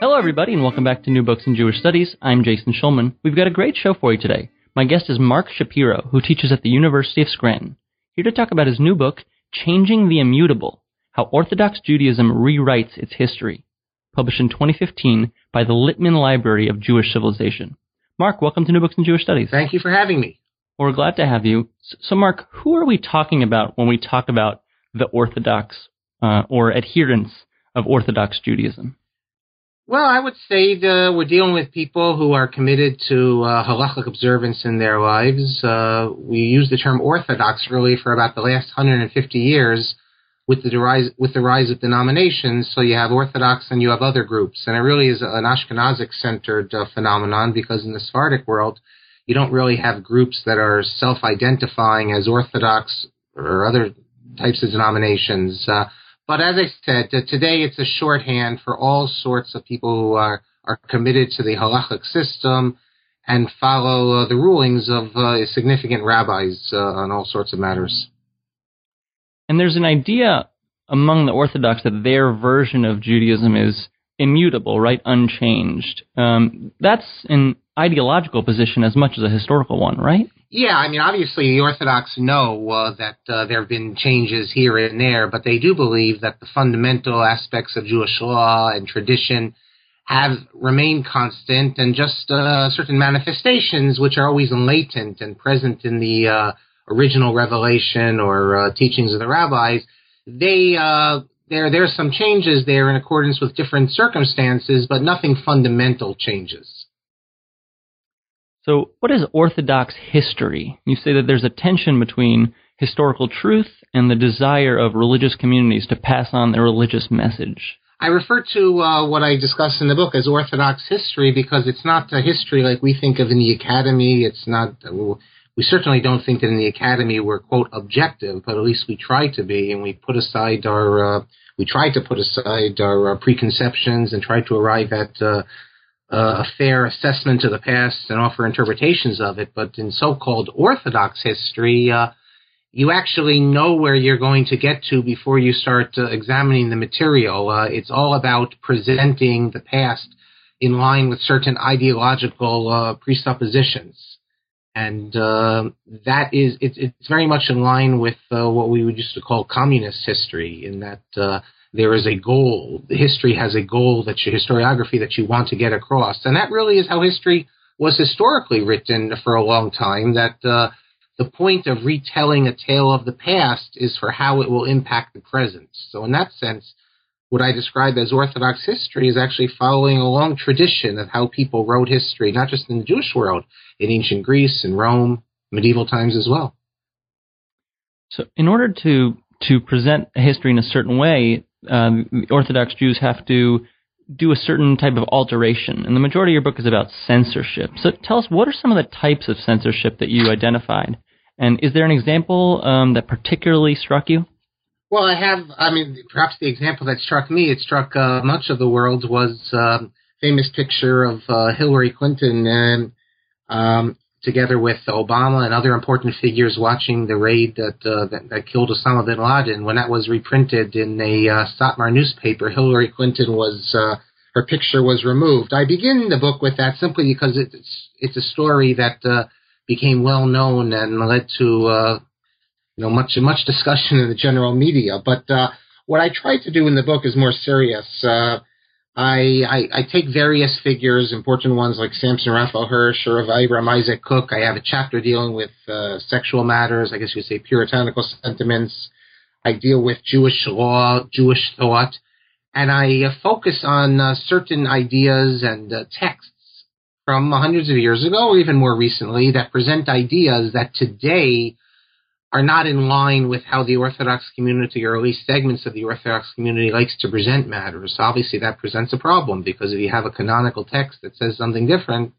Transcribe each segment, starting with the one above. Hello, everybody, and welcome back to New Books in Jewish Studies. I'm Jason Shulman. We've got a great show for you today. My guest is Mark Shapiro, who teaches at the University of Scranton. Here to talk about his new book, Changing the Immutable, How Orthodox Judaism Rewrites Its History, published in 2015 by the Littman Library of Jewish Civilization. Mark, welcome to New Books in Jewish Studies. Thank you for having me. We're glad to have you. So, Mark, who are we talking about when we talk about the Orthodox or adherents of Orthodox Judaism? Well, I would say we're dealing with people who are committed to halachic observance in their lives. We use the term Orthodox really for about the last 150 years with the rise of denominations. So you have Orthodox and you have other groups. And it really is an Ashkenazic-centered phenomenon, because in the Sephardic world, you don't really have groups that are self-identifying as Orthodox or other types of denominations. But as I said, today it's a shorthand for all sorts of people who are committed to the halachic system and follow the rulings of significant rabbis on all sorts of matters. And there's an idea among the Orthodox that their version of Judaism is immutable, right? Unchanged. That's an ideological position as much as a historical one, right? Yeah, I mean, obviously the Orthodox know that there have been changes here and there, but they do believe that the fundamental aspects of Jewish law and tradition have remained constant, and just certain manifestations which are always latent and present in the original revelation or teachings of the rabbis, there are some changes there in accordance with different circumstances, but nothing fundamental changes. So what is Orthodox history? You say that there's a tension between historical truth and the desire of religious communities to pass on their religious message. I refer to what I discuss in the book as Orthodox history because it's not a history like we think of in the academy. It's not. We certainly don't think that in the academy we're, quote, objective, but at least we try to be, and we put aside our preconceptions and try to arrive at a fair assessment of the past and offer interpretations of it. But in so-called Orthodox history, you actually know where you're going to get to before you start examining the material. It's all about presenting the past in line with certain ideological presuppositions. And it's very much in line with what we would used to call communist history, in that there is a goal. History has a goal, that's your historiography, that you want to get across. And that really is how history was historically written for a long time, that the point of retelling a tale of the past is for how it will impact the present. So in that sense, what I describe as Orthodox history is actually following a long tradition of how people wrote history, not just in the Jewish world, in ancient Greece and Rome, medieval times as well. So in order to present history in a certain way, Orthodox Jews have to do a certain type of alteration, and the majority of your book is about censorship. So tell us, what are some of the types of censorship that you identified, and is there an example that particularly struck you? Well, perhaps the example that struck me, much of the world, was famous picture of Hillary Clinton and together with Obama and other important figures watching the raid that killed Osama bin Laden. When that was reprinted in a Satmar newspaper, Hillary Clinton her picture was removed. I begin the book with that simply because it's a story that became well known and led to much discussion in the general media. But what I try to do in the book is more serious. I take various figures, important ones like Samson Raphael Hirsch or Abraham Isaac Cook. I have a chapter dealing with sexual matters, I guess you could say puritanical sentiments. I deal with Jewish law, Jewish thought, and I focus on certain ideas and texts from hundreds of years ago or even more recently that present ideas that today are not in line with how the Orthodox community, or at least segments of the Orthodox community, likes to present matters. Obviously, that presents a problem, because if you have a canonical text that says something different,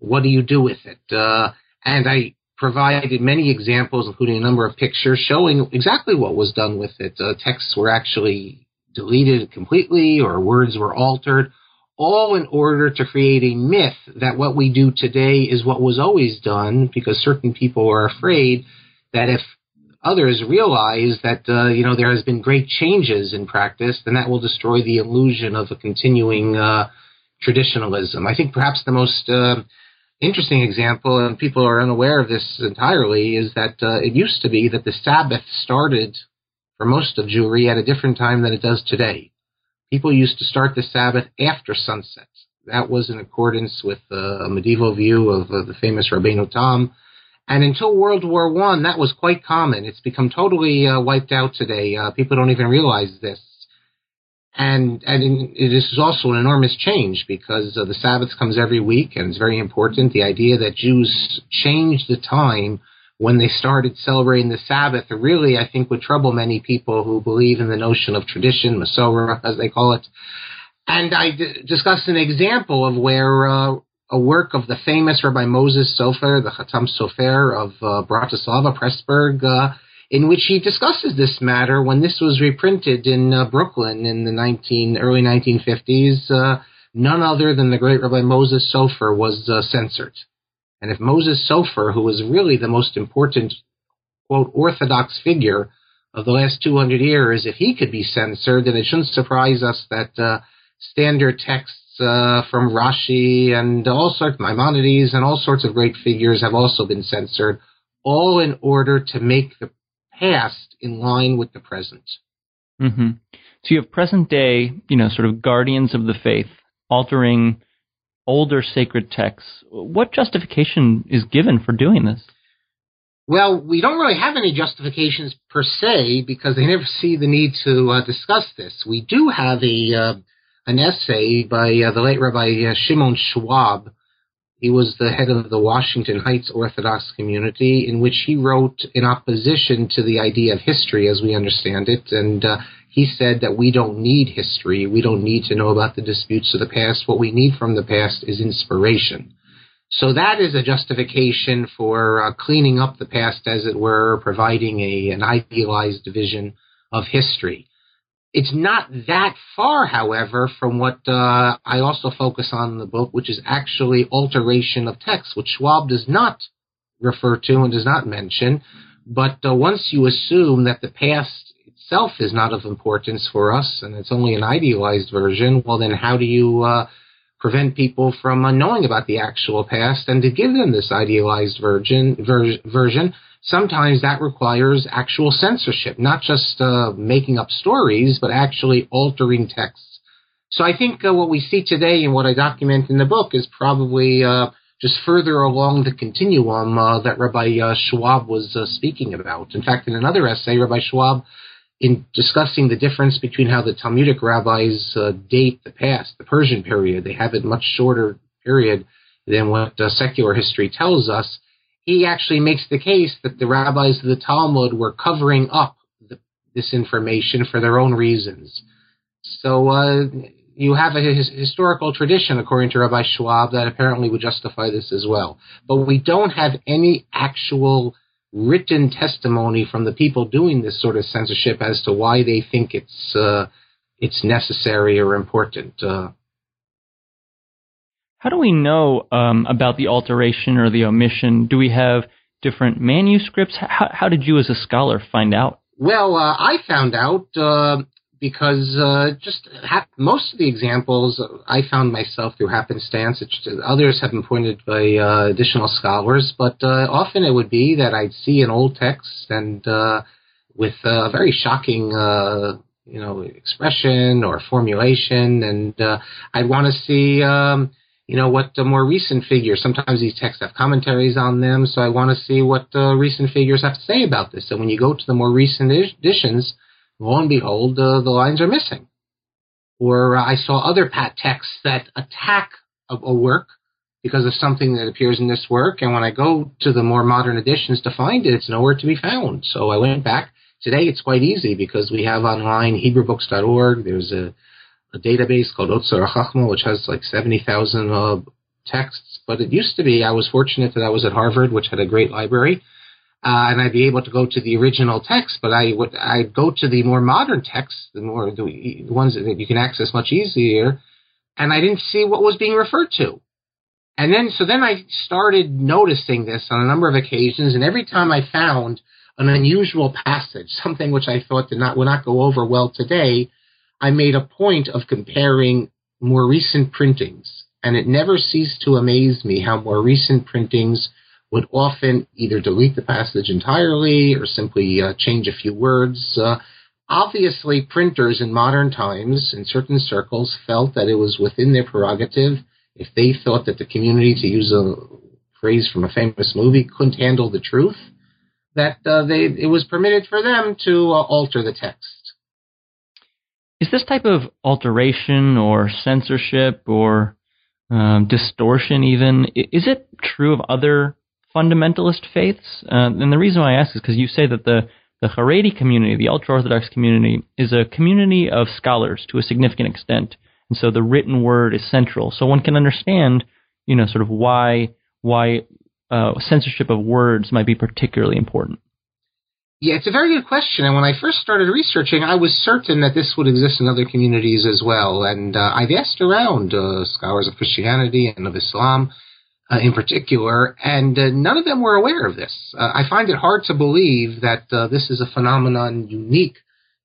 what do you do with it? And I provided many examples, including a number of pictures, showing exactly what was done with it. Texts were actually deleted completely, or words were altered, all in order to create a myth that what we do today is what was always done, because certain people are afraid that if others realize that, there has been great changes in practice, then that will destroy the illusion of a continuing traditionalism. I think perhaps the most interesting example, and people are unaware of this entirely, is that it used to be that the Sabbath started for most of Jewry at a different time than it does today. People used to start the Sabbath after sunset. That was in accordance with a medieval view of the famous Rabbeinu Tam. And until World War I, that was quite common. It's become totally wiped out today. People don't even realize this. And it is also an enormous change, because the Sabbath comes every week, and it's very important. The idea that Jews changed the time when they started celebrating the Sabbath really, I think, would trouble many people who believe in the notion of tradition, Masorah, as they call it. And I discussed an example of where a work of the famous Rabbi Moses Sofer, the Chatam Sofer of Bratislava, Pressburg, in which he discusses this matter when this was reprinted in Brooklyn in the early 1950s. None other than the great Rabbi Moses Sofer was censored. And if Moses Sofer, who was really the most important, quote, Orthodox figure of the last 200 years, if he could be censored, then it shouldn't surprise us that standard texts from Rashi and all sorts, Maimonides and all sorts of great figures have also been censored, all in order to make the past in line with the present. Mm-hmm. So you have present day, sort of guardians of the faith altering older sacred texts. What justification is given for doing this? Well, we don't really have any justifications per se, because they never see the need to discuss this. We do have an essay by the late Rabbi Shimon Schwab. He was the head of the Washington Heights Orthodox community, in which he wrote in opposition to the idea of history as we understand it. And he said that we don't need history. We don't need to know about the disputes of the past. What we need from the past is inspiration. So that is a justification for cleaning up the past, as it were, providing an idealized vision of history. It's not that far, however, from what I also focus on in the book, which is actually alteration of text, which Schwab does not refer to and does not mention. But once you assume that the past itself is not of importance for us and it's only an idealized version, well, then how do you prevent people from knowing about the actual past and to give them this idealized version? Sometimes that requires actual censorship, not just making up stories, but actually altering texts. So I think what we see today and what I document in the book is probably just further along the continuum that Rabbi Schwab was speaking about. In fact, in another essay, Rabbi Schwab, in discussing the difference between how the Talmudic rabbis date the past, the Persian period, they have it much shorter period than what secular history tells us. He actually makes the case that the rabbis of the Talmud were covering up this information for their own reasons. So you have a historical tradition, according to Rabbi Schwab, that apparently would justify this as well. But we don't have any actual written testimony from the people doing this sort of censorship as to why they think it's necessary or important. How do we know about the alteration or the omission? Do we have different manuscripts? How did you as a scholar find out? Well, I found out because most of the examples I found myself through happenstance. Others have been pointed by additional scholars, but often it would be that I'd see an old text and with a very shocking expression or formulation, and I'd want to see what more recent figures. Sometimes these texts have commentaries on them, so I want to see what recent figures have to say about this. And when you go to the more recent editions, lo and behold, the lines are missing. Or I saw other pat texts that attack a work because of something that appears in this work. And when I go to the more modern editions to find it, it's nowhere to be found. So I went back. Today it's quite easy because we have online hebrewbooks.org. There's a database called Otsar Chachma, which has like 70,000 texts. But it used to be, I was fortunate that I was at Harvard, which had a great library, and I'd be able to go to the original text. But I'd go to the more modern texts, the ones that you can access much easier, and I didn't see what was being referred to. And then I started noticing this on a number of occasions, and every time I found an unusual passage, something which I thought would not go over well today, I made a point of comparing more recent printings, and it never ceased to amaze me how more recent printings would often either delete the passage entirely or simply change a few words. Obviously, printers in modern times, in certain circles, felt that it was within their prerogative if they thought that the community, to use a phrase from a famous movie, couldn't handle the truth, that it was permitted for them to alter the text. Is this type of alteration or censorship or distortion even, is it true of other fundamentalist faiths? And the reason why I ask is because you say that the Haredi community, the ultra-Orthodox community, is a community of scholars to a significant extent. And so the written word is central. So one can understand, sort of why censorship of words might be particularly important. Yeah, it's a very good question. And when I first started researching, I was certain that this would exist in other communities as well. And I've asked around scholars of Christianity and of Islam in particular, and none of them were aware of this. I find it hard to believe that this is a phenomenon unique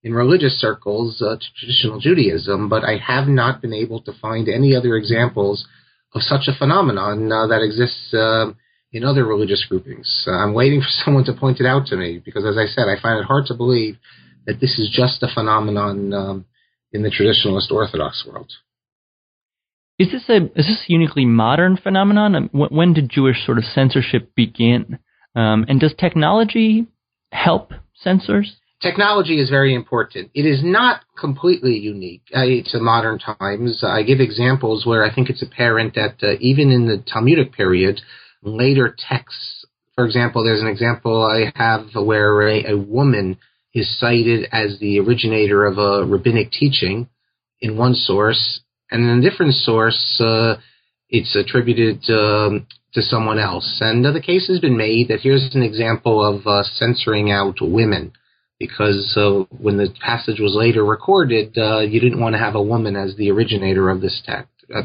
in religious circles to traditional Judaism, but I have not been able to find any other examples of such a phenomenon that exists in other religious groupings. I'm waiting for someone to point it out to me because, as I said, I find it hard to believe that this is just a phenomenon in the traditionalist Orthodox world. Is this a uniquely modern phenomenon? When did Jewish sort of censorship begin? And does technology help censors? Technology is very important. It is not completely unique to modern times. I give examples where I think it's apparent that even in the Talmudic period, later texts, for example, there's an example I have where a woman is cited as the originator of a rabbinic teaching in one source, and in a different source, it's attributed to someone else. And the case has been made that here's an example of censoring out women, because when the passage was later recorded, you didn't want to have a woman as the originator of this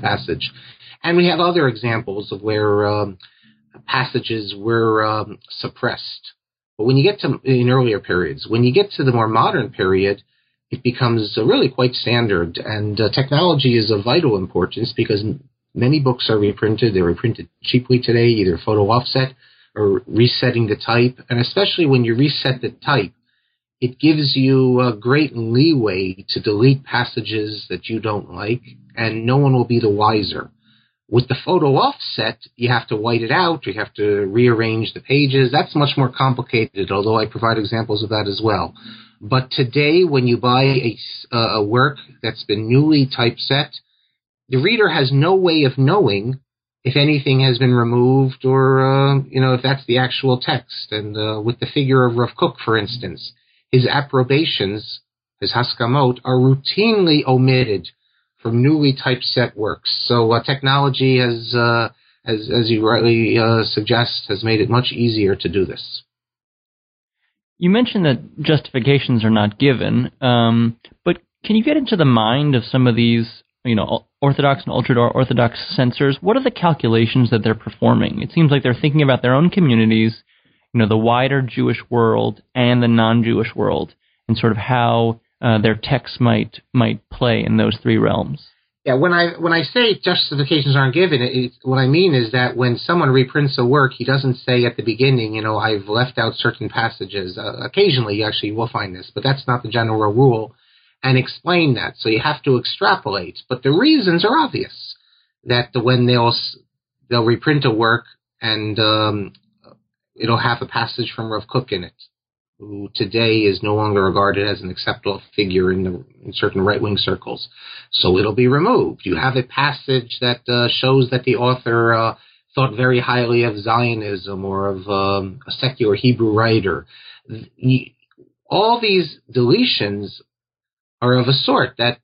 passage. And we have other examples of where passages were suppressed. But when you get to in earlier periods, when you get to the more modern period, it becomes really quite standard. And technology is of vital importance because many books are reprinted. They're reprinted cheaply today, either photo offset or resetting the type. And especially when you reset the type, it gives you a great leeway to delete passages that you don't like, and no one will be the wiser. With the photo offset, you have to white it out, you have to rearrange the pages. That's much more complicated, although I provide examples of that as well. But today, when you buy a work that's been newly typeset, the reader has no way of knowing if anything has been removed or, if that's the actual text. And with the figure of Rav Kook, for instance, his approbations, his haskamot, are routinely omitted from newly typeset works. So technology has, as you rightly suggest, has made it much easier to do this. You mentioned that justifications are not given, but can you get into the mind of some of these, Orthodox and ultra-Orthodox censors? What are the calculations that they're performing? It seems like they're thinking about their own communities, the wider Jewish world and the non-Jewish world, and sort of how their texts might play in those three realms. Yeah, when I say justifications aren't given, what I mean is that when someone reprints a work, he doesn't say at the beginning, I've left out certain passages. Occasionally, actually, you will find this, but that's not the general rule, and explain that. So you have to extrapolate. But the reasons are obvious, that when they'll reprint a work and it'll have a passage from Rav Kook in it, who today is no longer regarded as an acceptable figure in certain right-wing circles. So it'll be removed. You have a passage that shows that the author thought very highly of Zionism or of a secular Hebrew writer. All these deletions are of a sort that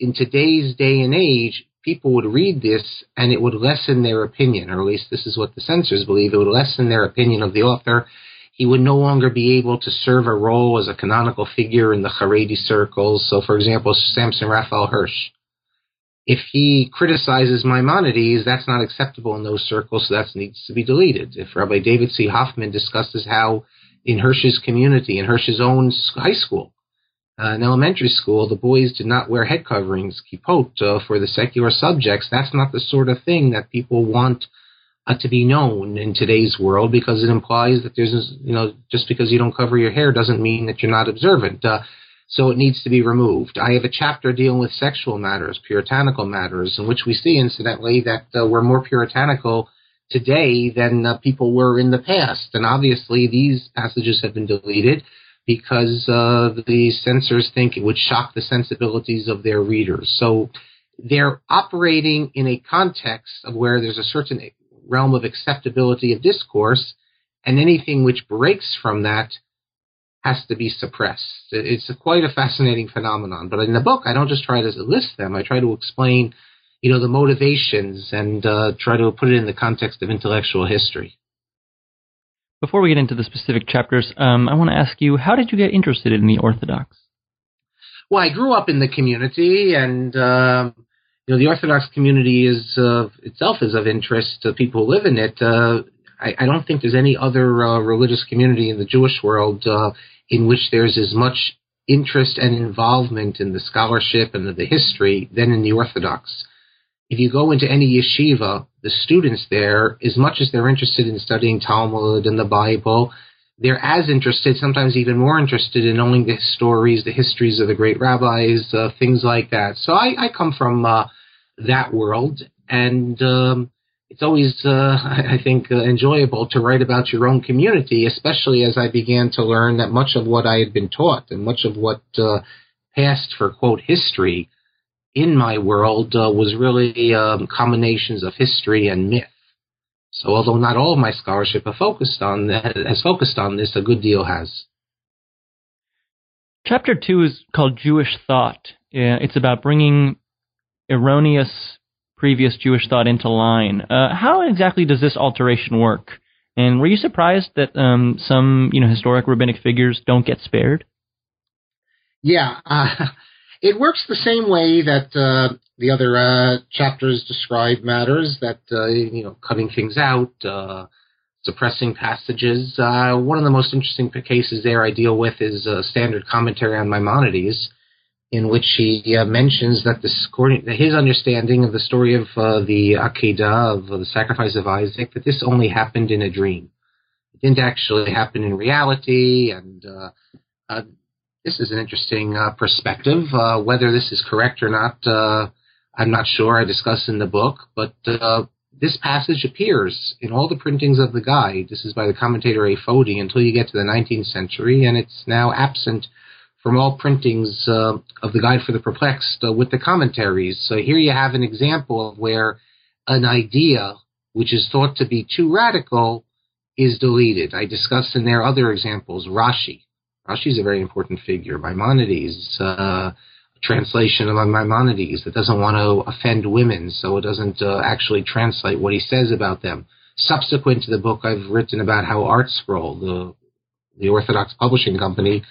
in today's day and age, people would read this and it would lessen their opinion, or at least this is what the censors believe. It would lessen their opinion of the author. He would no longer be able to serve a role as a canonical figure in the Haredi circles. So, for example, Samson Raphael Hirsch. If he criticizes Maimonides, that's not acceptable in those circles, so that needs to be deleted. If Rabbi David C. Hoffman discusses how in Hirsch's community, in Hirsch's own high school, in elementary school, the boys did not wear head coverings, kippot, for the secular subjects, that's not the sort of thing that people want to be known in today's world, because it implies that there's, just because you don't cover your hair doesn't mean that you're not observant. So it needs to be removed. I have a chapter dealing with sexual matters, puritanical matters, in which we see, incidentally, that we're more puritanical today than people were in the past. And obviously, these passages have been deleted because the censors think it would shock the sensibilities of their readers. So they're operating in a context of where there's a certain realm of acceptability of discourse, and anything which breaks from that has to be suppressed. It's quite a fascinating phenomenon. But in the book, I don't just try to list them. I try to explain, the motivations and try to put it in the context of intellectual history. Before we get into the specific chapters, I want to ask you, how did you get interested in the Orthodox? Well, I grew up in the community, and the Orthodox community is of interest to people who live in it. I don't think there's any other religious community in the Jewish world in which there's as much interest and involvement in the scholarship and the history than in the Orthodox. If you go into any yeshiva, the students there, as much as they're interested in studying Talmud and the Bible, they're as interested, sometimes even more interested, in knowing the stories, the histories of the great rabbis, things like that. So I come from that world, and it's always, I think, enjoyable to write about your own community, especially as I began to learn that much of what I had been taught and much of what passed for, quote, history in my world was really combinations of history and myth. So although not all of my scholarship has focused on this, a good deal has. Chapter 2 is called Jewish Thought. It's about bringing erroneous previous Jewish thought into line. How exactly does this alteration work? And were you surprised that some historic rabbinic figures don't get spared? Yeah, it works the same way that the other chapters describe matters, that cutting things out, suppressing passages. One of the most interesting cases there I deal with is a standard commentary on Maimonides, in which he mentions that his understanding of the story of the Akedah, of the sacrifice of Isaac, that this only happened in a dream. It didn't actually happen in reality, and this is an interesting perspective. Whether this is correct or not, I'm not sure. I discuss in the book, but this passage appears in all the printings of the guide. This is by the commentator A. Fodi until you get to the 19th century, and it's now absent from all printings of the Guide for the Perplexed with the commentaries. So here you have an example of where an idea which is thought to be too radical is deleted. I discuss in there other examples. Rashi. Rashi is a very important figure. Maimonides, a translation of Maimonides that doesn't want to offend women, so it doesn't actually translate what he says about them. Subsequent to the book, I've written about how Art Scroll, the Orthodox publishing company,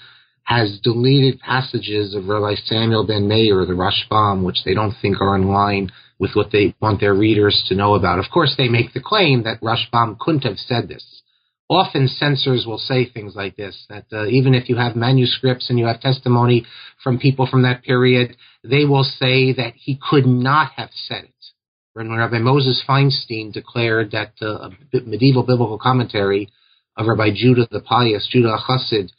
has deleted passages of Rabbi Samuel Ben Meir, the Rashbam, which they don't think are in line with what they want their readers to know about. Of course, they make the claim that Rashbam couldn't have said this. Often censors will say things like this, that even if you have manuscripts and you have testimony from people from that period, they will say that he could not have said it. When Rabbi Moses Feinstein declared that a medieval biblical commentary of Rabbi Judah the Pious, Judah HaChassid,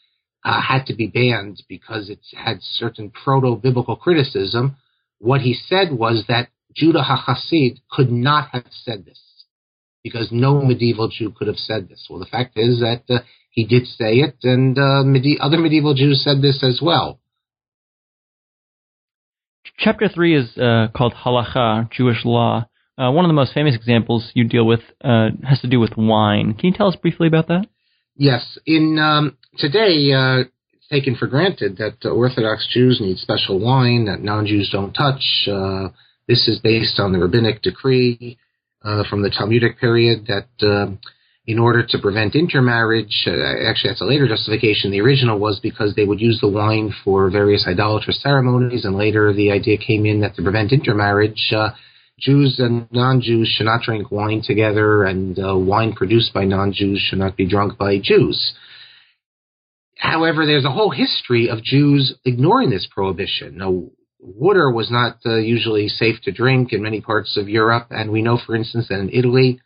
had to be banned because it had certain proto-biblical criticism. What he said was that Judah HaChassid could not have said this because no medieval Jew could have said this. Well, the fact is that He did say it, and other medieval Jews said this as well. Chapter 3 is called Halacha, Jewish law. One of the most famous examples you deal with has to do with wine. Can you tell us briefly about that? Yes. Today, it's taken for granted that Orthodox Jews need special wine that non-Jews don't touch. This is based on the rabbinic decree from the Talmudic period that in order to prevent intermarriage, actually that's a later justification. The original was because they would use the wine for various idolatrous ceremonies, and later the idea came in that to prevent intermarriage, Jews and non-Jews should not drink wine together, and wine produced by non-Jews should not be drunk by Jews. However, there's a whole history of Jews ignoring this prohibition. Now, water was not usually safe to drink in many parts of Europe, and we know, for instance, that in Italy,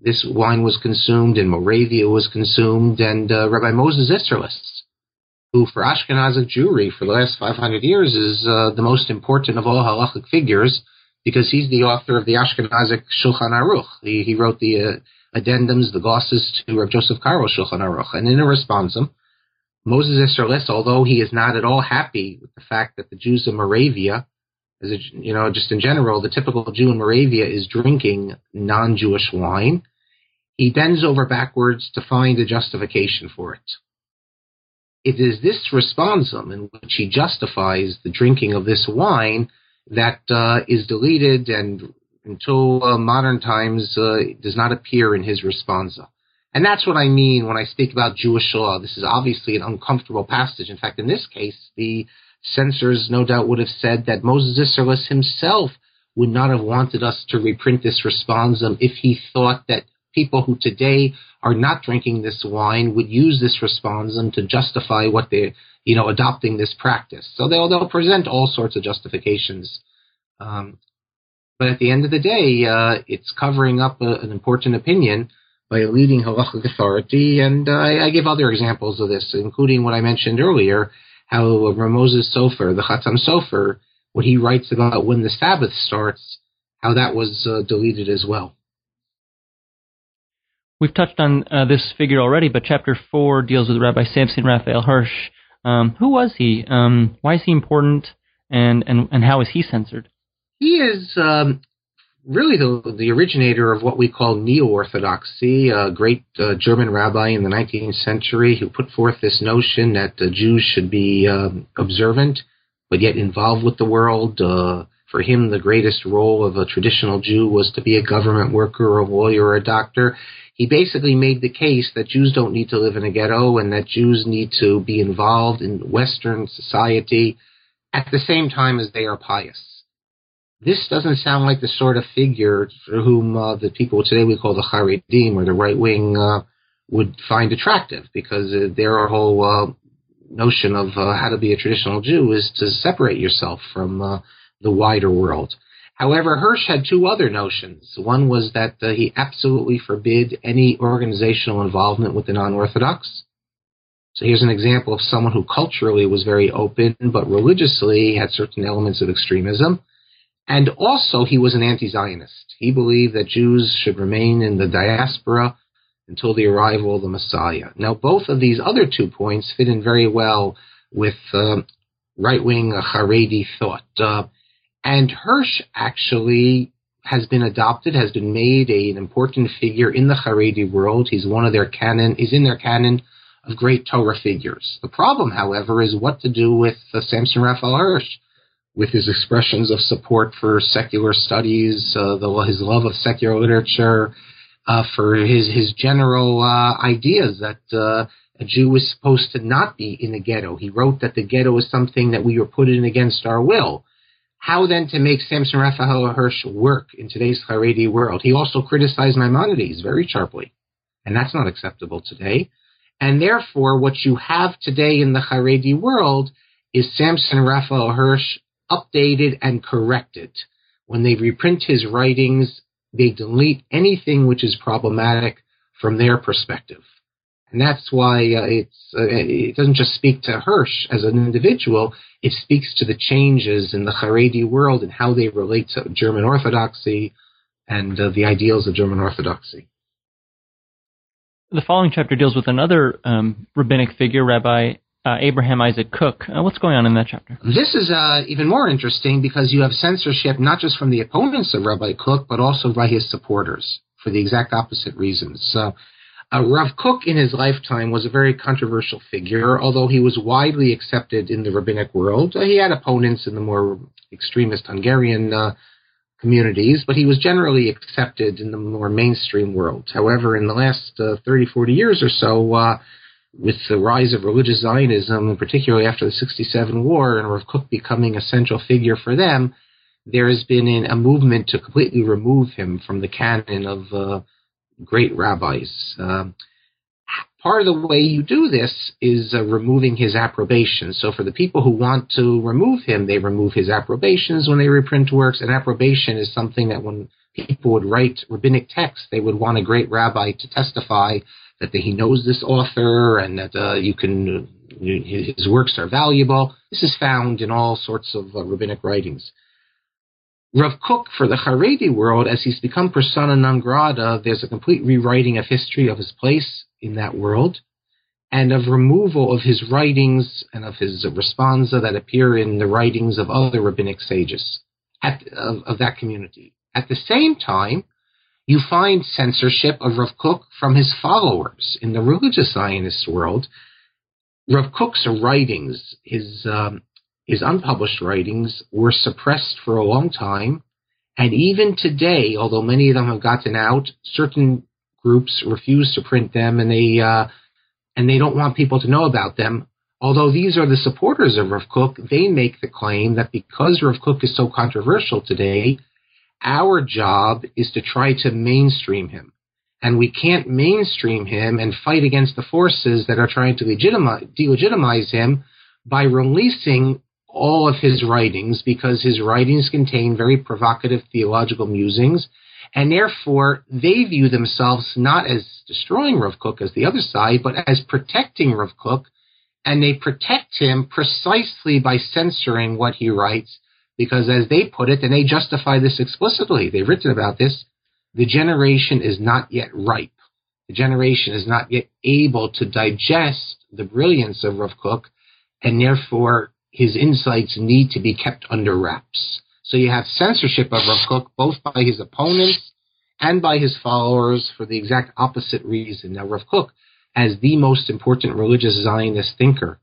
this wine was consumed, in Moravia was consumed, and Rabbi Moses Isserles, who for Ashkenazic Jewry for the last 500 years is the most important of all halachic figures, because he's the author of the Ashkenazic Shulchan Aruch. He wrote the addendums, the glosses to Rav Joseph Caro's Shulchan Aruch. And in a responsum, Moses Isserles, although he is not at all happy with the fact that the Jews of Moravia, just in general, the typical Jew in Moravia is drinking non-Jewish wine, he bends over backwards to find a justification for it. It is this responsum in which he justifies the drinking of this wine that is deleted and until modern times does not appear in his responsa. And that's what I mean when I speak about Jewish law. This is obviously an uncomfortable passage. In fact, in this case, the censors no doubt would have said that Moses Isserles himself would not have wanted us to reprint this responsum if he thought that people who today are not drinking this wine would use this responsum to justify what they're adopting this practice. So they'll present all sorts of justifications. But at the end of the day, it's covering up an important opinion by a leading halachic authority. And I give other examples of this, including what I mentioned earlier, how Moses Sofer, the Chatam Sofer, what he writes about when the Sabbath starts, how that was deleted as well. We've touched on this figure already, but Chapter 4 deals with Rabbi Samson Raphael Hirsch. Who was he? Why is he important? And how is he censored? He is really the originator of what we call neo-orthodoxy, a great German rabbi in the 19th century who put forth this notion that Jews should be observant, but yet involved with the world. For him, the greatest role of a traditional Jew was to be a government worker, a lawyer, or a doctor. He basically made the case that Jews don't need to live in a ghetto and that Jews need to be involved in Western society at the same time as they are pious. This doesn't sound like the sort of figure for whom the people today we call the Haredim or the right wing would find attractive, because their whole notion of how to be a traditional Jew is to separate yourself from the wider world. However, Hirsch had two other notions. One was that he absolutely forbid any organizational involvement with the non-Orthodox. So here's an example of someone who culturally was very open, but religiously had certain elements of extremism. And also he was an anti-Zionist. He believed that Jews should remain in the diaspora until the arrival of the Messiah. Now, both of these other 2 points fit in very well with right-wing Haredi thought. And Hirsch actually has been made an important figure in the Haredi world. He's one of their canon. He's in their canon of great Torah figures. The problem, however, is what to do with Samson Raphael Hirsch, with his expressions of support for secular studies, his love of secular literature, for his general ideas that a Jew is supposed to not be in a ghetto. He wrote that the ghetto is something that we were put in against our will. How then to make Samson Raphael Hirsch work in today's Haredi world? He also criticized Maimonides very sharply, and that's not acceptable today. And therefore, what you have today in the Haredi world is Samson Raphael Hirsch updated and corrected. When they reprint his writings, they delete anything which is problematic from their perspective. And that's why it doesn't just speak to Hirsch as an individual. It speaks to the changes in the Haredi world and how they relate to German Orthodoxy and the ideals of German Orthodoxy. the following chapter deals with another rabbinic figure, Rabbi Abraham Isaac Cook. What's going on in that chapter? This is even more interesting because you have censorship not just from the opponents of Rabbi Cook, but also by his supporters for the exact opposite reasons. So Rav Kook in his lifetime was a very controversial figure, although he was widely accepted in the rabbinic world. He had opponents in the more extremist Hungarian communities, but he was generally accepted in the more mainstream world. However, in the last 30, 40 years or so, with the rise of religious Zionism, and particularly after the 1967 war and Rav Kook becoming a central figure for them, there has been a movement to completely remove him from the canon of great rabbis. Part of the way you do this is removing his approbations. So for the people who want to remove him, they remove his approbations when they reprint works. An approbation is something that when people would write rabbinic texts, they would want a great rabbi to testify that he knows this author and that his works are valuable. This is found in all sorts of rabbinic writings. Rav Kook, for the Haredi world, as he's become persona non grata, there's a complete rewriting of history of his place in that world and of removal of his writings and of his responsa that appear in the writings of other rabbinic sages of that community. At the same time, you find censorship of Rav Kook from his followers in the religious Zionist world. Rav Kook's writings, his unpublished writings, were suppressed for a long time, and even today, although many of them have gotten out, certain groups refuse to print them, and they don't want people to know about them. Although these are the supporters of Rav Kook, they make the claim that because Rav Kook is so controversial today, our job is to try to mainstream him. And we can't mainstream him and fight against the forces that are trying to delegitimize him by releasing all of his writings, because his writings contain very provocative theological musings, and therefore they view themselves not as destroying Rav Kook as the other side, but as protecting Rav Kook, and they protect him precisely by censoring what he writes, because as they put it, and they justify this explicitly, they've written about this, the generation is not yet ripe. The generation is not yet able to digest the brilliance of Rav Kook, and therefore his insights need to be kept under wraps. So you have censorship of Rav Kook both by his opponents and by his followers for the exact opposite reason. Now, Rav Kook, as the most important religious Zionist thinker,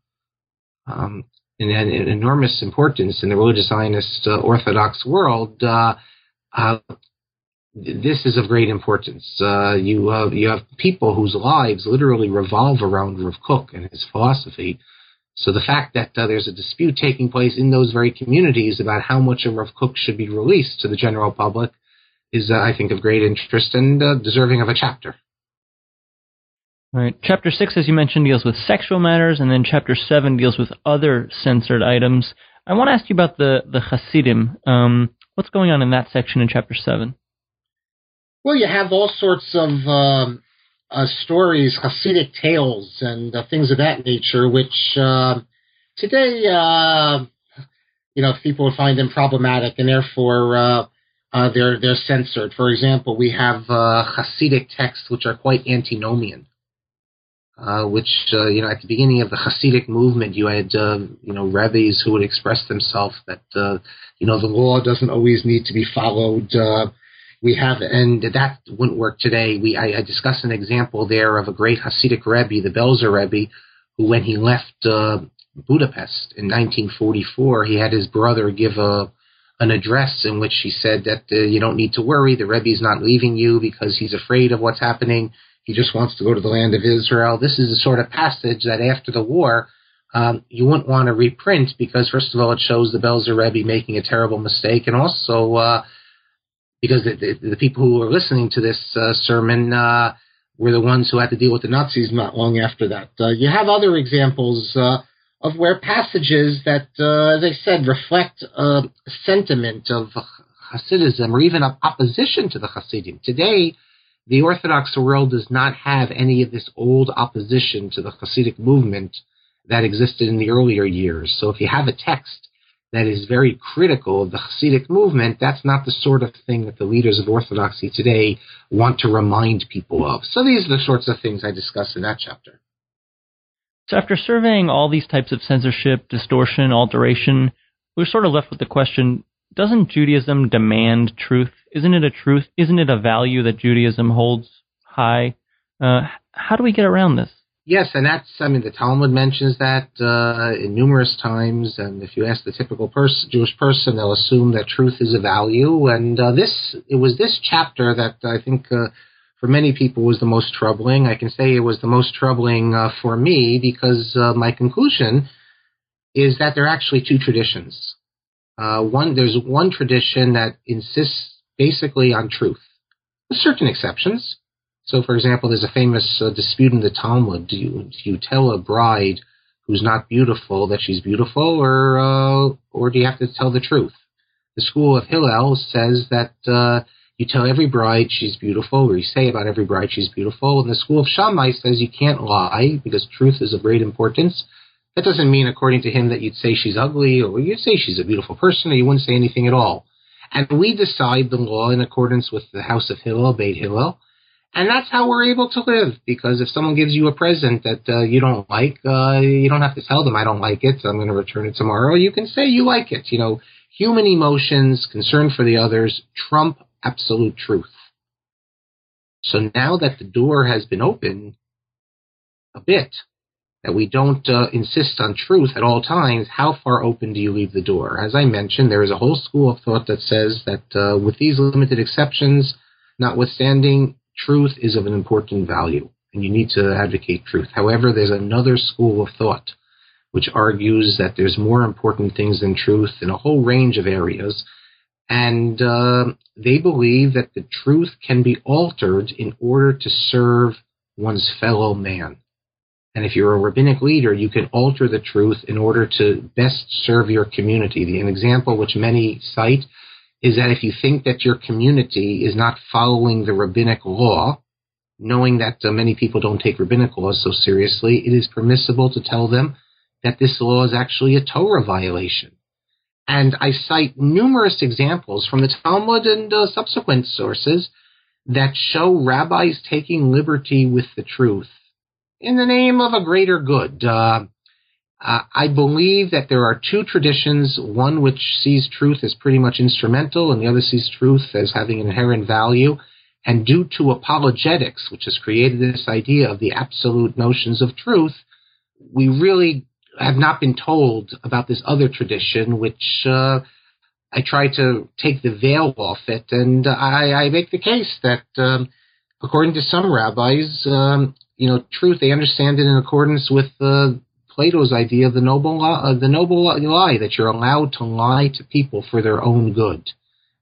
and enormous importance in the religious Zionist Orthodox world, this is of great importance. You have people whose lives literally revolve around Rav Kook and his philosophy. So the fact that there's a dispute taking place in those very communities about how much of Rav Kook should be released to the general public is, I think, of great interest and deserving of a chapter. All right. Chapter 6, as you mentioned, deals with sexual matters, and then Chapter 7 deals with other censored items. I want to ask you about the Hasidim. What's going on in that section in Chapter 7? Well, you have all sorts of stories, Hasidic tales, and things of that nature, which today, people would find them problematic, and therefore they're censored. For example, we have Hasidic texts which are quite antinomian. At the beginning of the Hasidic movement, you had, rabbis who would express themselves that, the law doesn't always need to be followed. And that wouldn't work today. I discuss an example there of a great Hasidic Rebbe, the Belzer Rebbe, who when he left Budapest in 1944, he had his brother give an address in which he said that you don't need to worry, the Rebbe's not leaving you because he's afraid of what's happening. He just wants to go to the land of Israel. This is the sort of passage that after the war, you wouldn't want to reprint because, first of all, it shows the Belzer Rebbe making a terrible mistake, and also because the people who were listening to this sermon were the ones who had to deal with the Nazis not long after that. You have other examples of where passages that, as I said, reflect a sentiment of Hasidism or even of opposition to the Hasidim. Today, the Orthodox world does not have any of this old opposition to the Hasidic movement that existed in the earlier years. So if you have a text that is very critical of the Hasidic movement, that's not the sort of thing that the leaders of Orthodoxy today want to remind people of. So these are the sorts of things I discuss in that chapter. So after surveying all these types of censorship, distortion, alteration, we're sort of left with the question, doesn't Judaism demand truth? Isn't it a truth? Isn't it a value that Judaism holds high? How do we get around this? Yes, and the Talmud mentions that in numerous times, and if you ask the typical Jewish person, they'll assume that truth is a value, and it was this chapter that I think for many people was the most troubling. I can say it was the most troubling for me, because my conclusion is that there are actually two traditions. There's one tradition that insists basically on truth, with certain exceptions. So, for example, there's a famous dispute in the Talmud. Do you tell a bride who's not beautiful that she's beautiful, or do you have to tell the truth? The school of Hillel says that you tell every bride she's beautiful, or you say about every bride she's beautiful. And the school of Shammai says you can't lie because truth is of great importance. That doesn't mean, according to him, that you'd say she's ugly, or you'd say she's a beautiful person, or you wouldn't say anything at all. And we decide the law in accordance with the house of Hillel, Beit Hillel. And that's how we're able to live, because if someone gives you a present that you don't like, you don't have to tell them, I don't like it, so I'm going to return it tomorrow. You can say you like it. You know, human emotions, concern for the others, trump absolute truth. So now that the door has been opened a bit, that we don't insist on truth at all times, how far open do you leave the door? As I mentioned, there is a whole school of thought that says that with these limited exceptions, notwithstanding, truth is of an important value, and you need to advocate truth. However, there's another school of thought which argues that there's more important things than truth in a whole range of areas, and they believe that the truth can be altered in order to serve one's fellow man. And if you're a rabbinic leader, you can alter the truth in order to best serve your community. An example which many cite is that if you think that your community is not following the rabbinic law, knowing that many people don't take rabbinic laws so seriously, it is permissible to tell them that this law is actually a Torah violation. And I cite numerous examples from the Talmud and subsequent sources that show rabbis taking liberty with the truth in the name of a greater good. I believe that there are two traditions, one which sees truth as pretty much instrumental, and the other sees truth as having an inherent value. And due to apologetics, which has created this idea of the absolute notions of truth, we really have not been told about this other tradition, which I try to take the veil off it. And I make the case that, according to some rabbis, truth, they understand it in accordance with Plato's idea of the noble lie, that you're allowed to lie to people for their own good.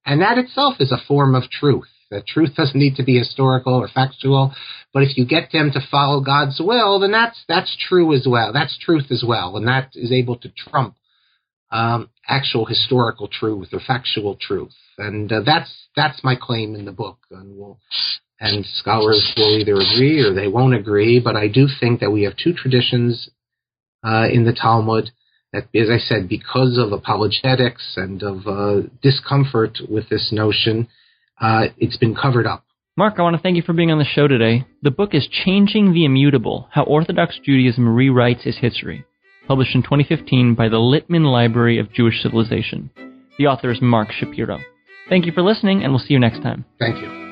And that itself is a form of truth. That truth doesn't need to be historical or factual, but if you get them to follow God's will, then that's true as well. That's truth as well, and that is able to trump actual historical truth or factual truth. And that's my claim in the book. And scholars will either agree or they won't agree, but I do think that we have two traditions in the Talmud that, as I said, because of apologetics and of discomfort with this notion, it's been covered up. Mark, I want to thank you for being on the show today. The book is Changing the Immutable, How Orthodox Judaism Rewrites Its History, published in 2015 by the Littman Library of Jewish Civilization. The author is Mark Shapiro. Thank you for listening, and we'll see you next time. Thank you.